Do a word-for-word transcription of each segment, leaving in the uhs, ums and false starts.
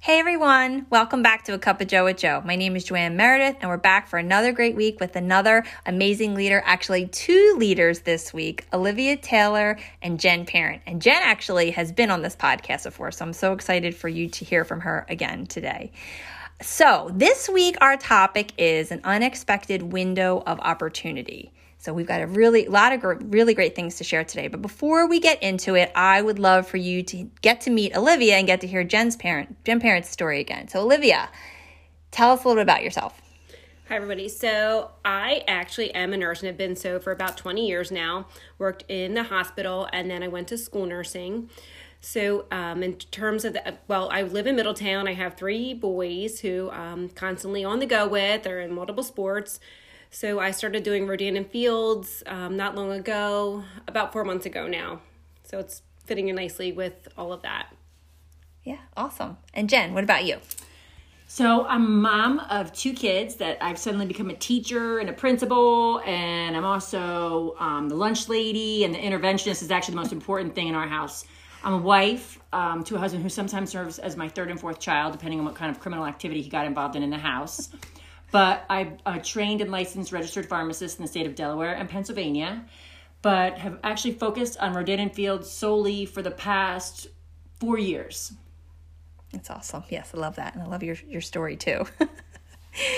Hey everyone, welcome back to A Cup of Joe with Joe. My name is Joanne Meredith, and we're back for another great week with another amazing leader, actually two leaders this week, Olivia Taylor and Jen Parent. And Jen actually has been on this podcast before, so I'm so excited for you to hear from her again today. So this week, our topic is an unexpected window of opportunity. So we've got a really lot of gr- really great things to share today. But before we get into it, I would love for you to get to meet Olivia and get to hear Jen's parent, Jen Parent's story again. So Olivia, tell us a little bit about yourself. Hi, everybody. So I actually am a nurse and have been so for about twenty years now. Worked in the hospital, and then I went to school nursing. So um, in terms of the, well, I live in Middletown. I have three boys who I'm constantly on the go with. They're in multiple sports. So I started doing Rodan + Fields um, not long ago, about four months ago now. So it's fitting in nicely with all of that. Yeah, awesome. And Jen, what about you? So I'm a mom of two kids that I've suddenly become a teacher and a principal, and I'm also um, the lunch lady and the interventionist is actually the most important thing in our house. I'm a wife um, to a husband who sometimes serves as my third and fourth child, depending on what kind of criminal activity he got involved in in the house. But I'm a trained and licensed registered pharmacist in the state of Delaware and Pennsylvania, but have actually focused on Verdant Fields solely for the past four years. That's awesome. Yes, I love that. And I love your, your story too.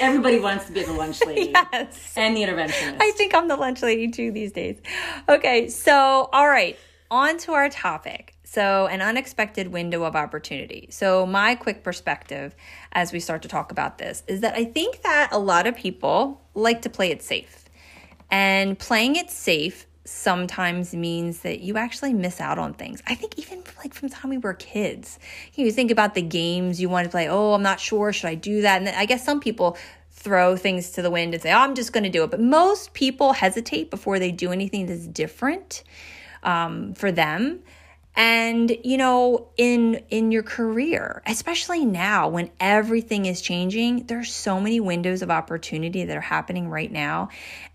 Everybody wants to be the lunch lady. Yes. And the interventionist. I think I'm the lunch lady too these days. Okay, so all right, on to our topic. So an unexpected window of opportunity. So my quick perspective as we start to talk about this is that I think that a lot of people like to play it safe. And playing it safe sometimes means that you actually miss out on things. I think even like from the time we were kids, you think about the games you want to play. Oh, I'm not sure. Should I do that? And then I guess some people throw things to the wind and say, oh, I'm just going to do it. But most people hesitate before they do anything that's different um, for them. And, you know, in in your career, especially now when everything is changing, there's so many windows of opportunity that are happening right now.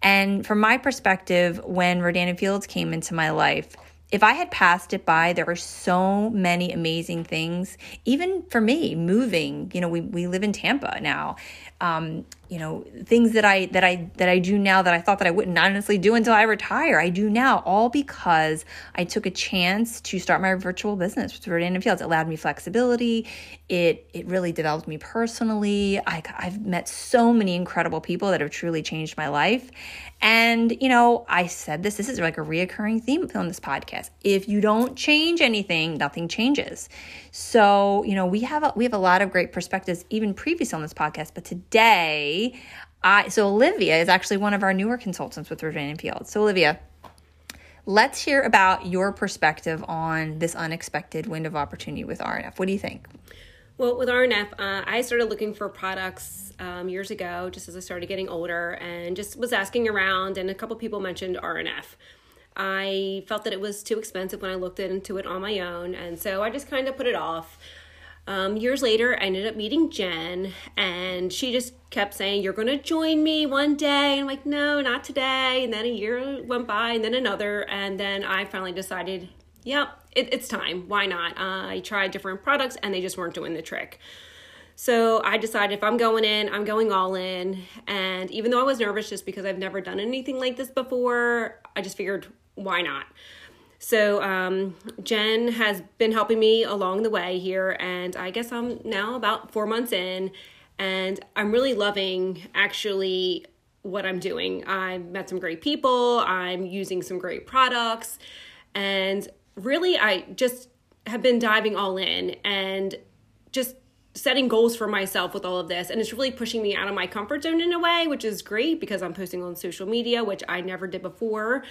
And from my perspective, when Verdant Fields came into my life, if I had passed it by, there were so many amazing things, even for me moving, you know, we, we live in Tampa now, um, you know, things that I, that I, that I do now that I thought that I wouldn't honestly do until I retire. I do now, all because I took a chance to start my virtual business with Verdant Fields. It allowed me flexibility. It, it really developed me personally. I, I've met so many incredible people that have truly changed my life. And, you know, I said this, this is like a reoccurring theme on this podcast. If you don't change anything, nothing changes. So, you know, we have a, we have a lot of great perspectives, even previous on this podcast. But today, I so Olivia is actually one of our newer consultants with Verdant Fields. So Olivia, let's hear about your perspective on this unexpected window of opportunity with R N F. What do you think? Well, with R N F, uh, I started looking for products um, years ago, just as I started getting older, and just was asking around, and a couple people mentioned R N F. I felt that it was too expensive when I looked into it on my own, and so I just kind of put it off. Um, years later, I ended up meeting Jen, and she just kept saying, you're going to join me one day. And I'm like, no, not today. And then a year went by, and then another, and then I finally decided, yep, it, it's time. Why not? Uh, I tried different products and they just weren't doing the trick. So I decided if I'm going in, I'm going all in. And even though I was nervous just because I've never done anything like this before, I just figured, why not? So um, Jen has been helping me along the way here. And I guess I'm now about four months in. And I'm really loving actually what I'm doing. I've met some great people. I'm using some great products. And really, I just have been diving all in and just setting goals for myself with all of this. And it's really pushing me out of my comfort zone in a way, which is great because I'm posting on social media, which I never did before.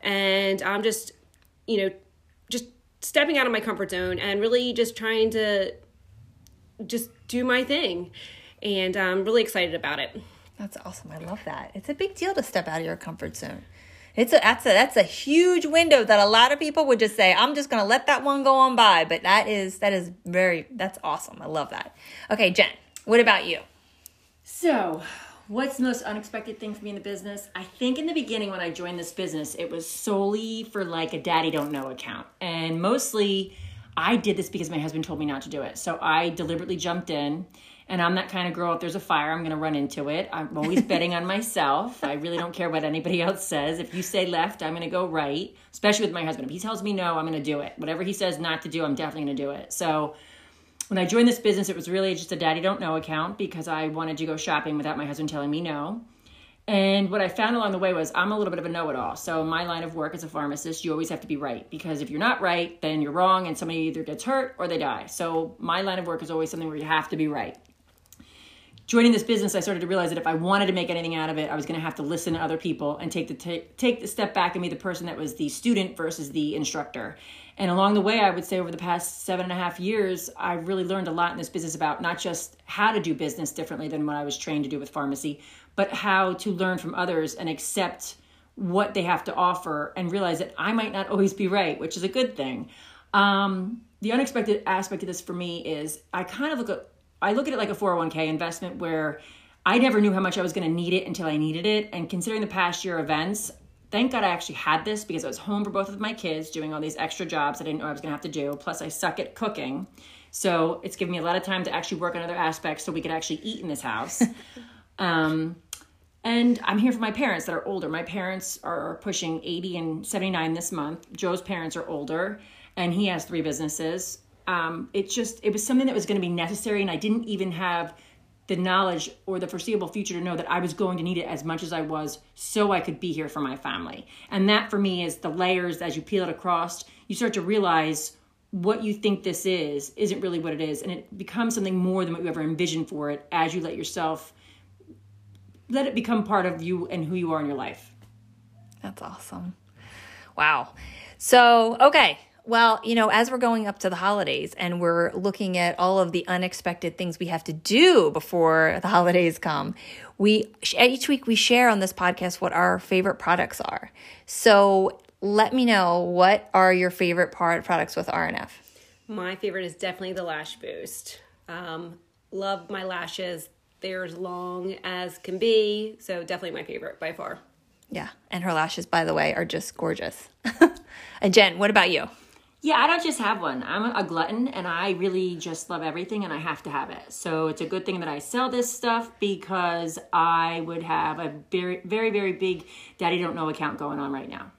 And I'm just, you know, just stepping out of my comfort zone and really just trying to just do my thing. And I'm really excited about it. That's awesome. I love that. It's a big deal to step out of your comfort zone. It's a that's a that's a huge window that a lot of people would just say, I'm just going to let that one go on by. But that is that is very that's awesome. I love that. Okay, Jen, what about you? So, what's the most unexpected thing for me in the business? I think in the beginning when I joined this business, it was solely for like a daddy don't know account. And mostly I did this because my husband told me not to do it. So I deliberately jumped in. And I'm that kind of girl, if there's a fire, I'm going to run into it. I'm always betting on myself. I really don't care what anybody else says. If you say left, I'm going to go right, especially with my husband. If he tells me no, I'm going to do it. Whatever he says not to do, I'm definitely going to do it. So when I joined this business, it was really just a daddy don't know account because I wanted to go shopping without my husband telling me no. And what I found along the way was I'm a little bit of a know-it-all. So my line of work as a pharmacist, you always have to be right. Because if you're not right, then you're wrong and somebody either gets hurt or they die. So my line of work is always something where you have to be right. Joining this business, I started to realize that if I wanted to make anything out of it, I was going to have to listen to other people and take the t- take the step back and be the person that was the student versus the instructor. And along the way, I would say over the past seven and a half years, I really learned a lot in this business about not just how to do business differently than what I was trained to do with pharmacy, but how to learn from others and accept what they have to offer and realize that I might not always be right, which is a good thing. Um, the unexpected aspect of this for me is I kind of look at I look at it like a four oh one k investment where I never knew how much I was going to need it until I needed it. And considering the past year events, thank God I actually had this because I was home for both of my kids doing all these extra jobs that I didn't know I was going to have to do. Plus I suck at cooking. So it's given me a lot of time to actually work on other aspects so we could actually eat in this house. um, and I'm here for my parents that are older. My parents are pushing eighty and seventy-nine this month. Joe's parents are older and he has three businesses. Um, it just, it was something that was going to be necessary. And I didn't even have the knowledge or the foreseeable future to know that I was going to need it as much as I was so I could be here for my family. And that for me is the layers as you peel it across, you start to realize what you think this is, isn't really what it is. And it becomes something more than what you ever envisioned for it as you let yourself, let it become part of you and who you are in your life. That's awesome. Wow. So, okay. Well, you know, as we're going up to the holidays and we're looking at all of the unexpected things we have to do before the holidays come, we each week we share on this podcast what our favorite products are. So let me know, what are your favorite part products with R N F? My favorite is definitely the Lash Boost. Um, love my lashes. They're as long as can be. So definitely my favorite by far. Yeah. And her lashes, by the way, are just gorgeous. And Jen, what about you? Yeah, I don't just have one. I'm a glutton and I really just love everything and I have to have it. So it's a good thing that I sell this stuff because I would have a very, very, very big daddy don't know account going on right now.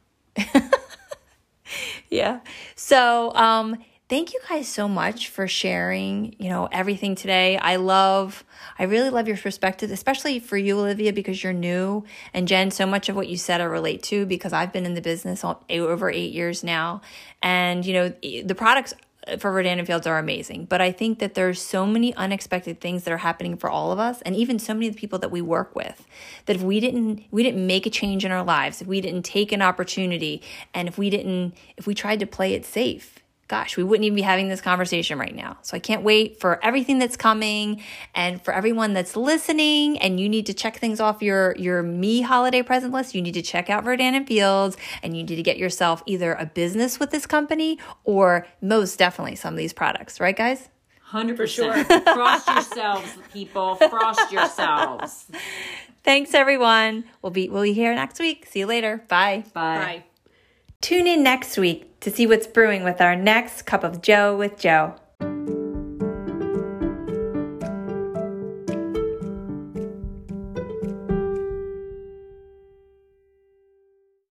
Yeah. So um, thank you guys so much for sharing, you know, everything today. I love, I really love your perspective, especially for you, Olivia, because you're new. And Jen, so much of what you said I relate to because I've been in the business all, over eight years now. And, you know, the products for Verdant Fields are amazing. But I think that there's so many unexpected things that are happening for all of us and even so many of the people that we work with that if we didn't we didn't make a change in our lives, if we didn't take an opportunity and if we didn't, if we tried to play it safe, gosh, we wouldn't even be having this conversation right now. So I can't wait for everything that's coming and for everyone that's listening. And you need to check things off your, your me holiday present list. You need to check out Verdant Fields and you need to get yourself either a business with this company or most definitely some of these products. Right, guys? one hundred percent. For sure. Frost yourselves, people. Frost yourselves. Thanks, everyone. We'll be, we'll be here next week. See you later. Bye. Bye. Bye. Tune in next week to see what's brewing with our next Cup of Joe with Joe.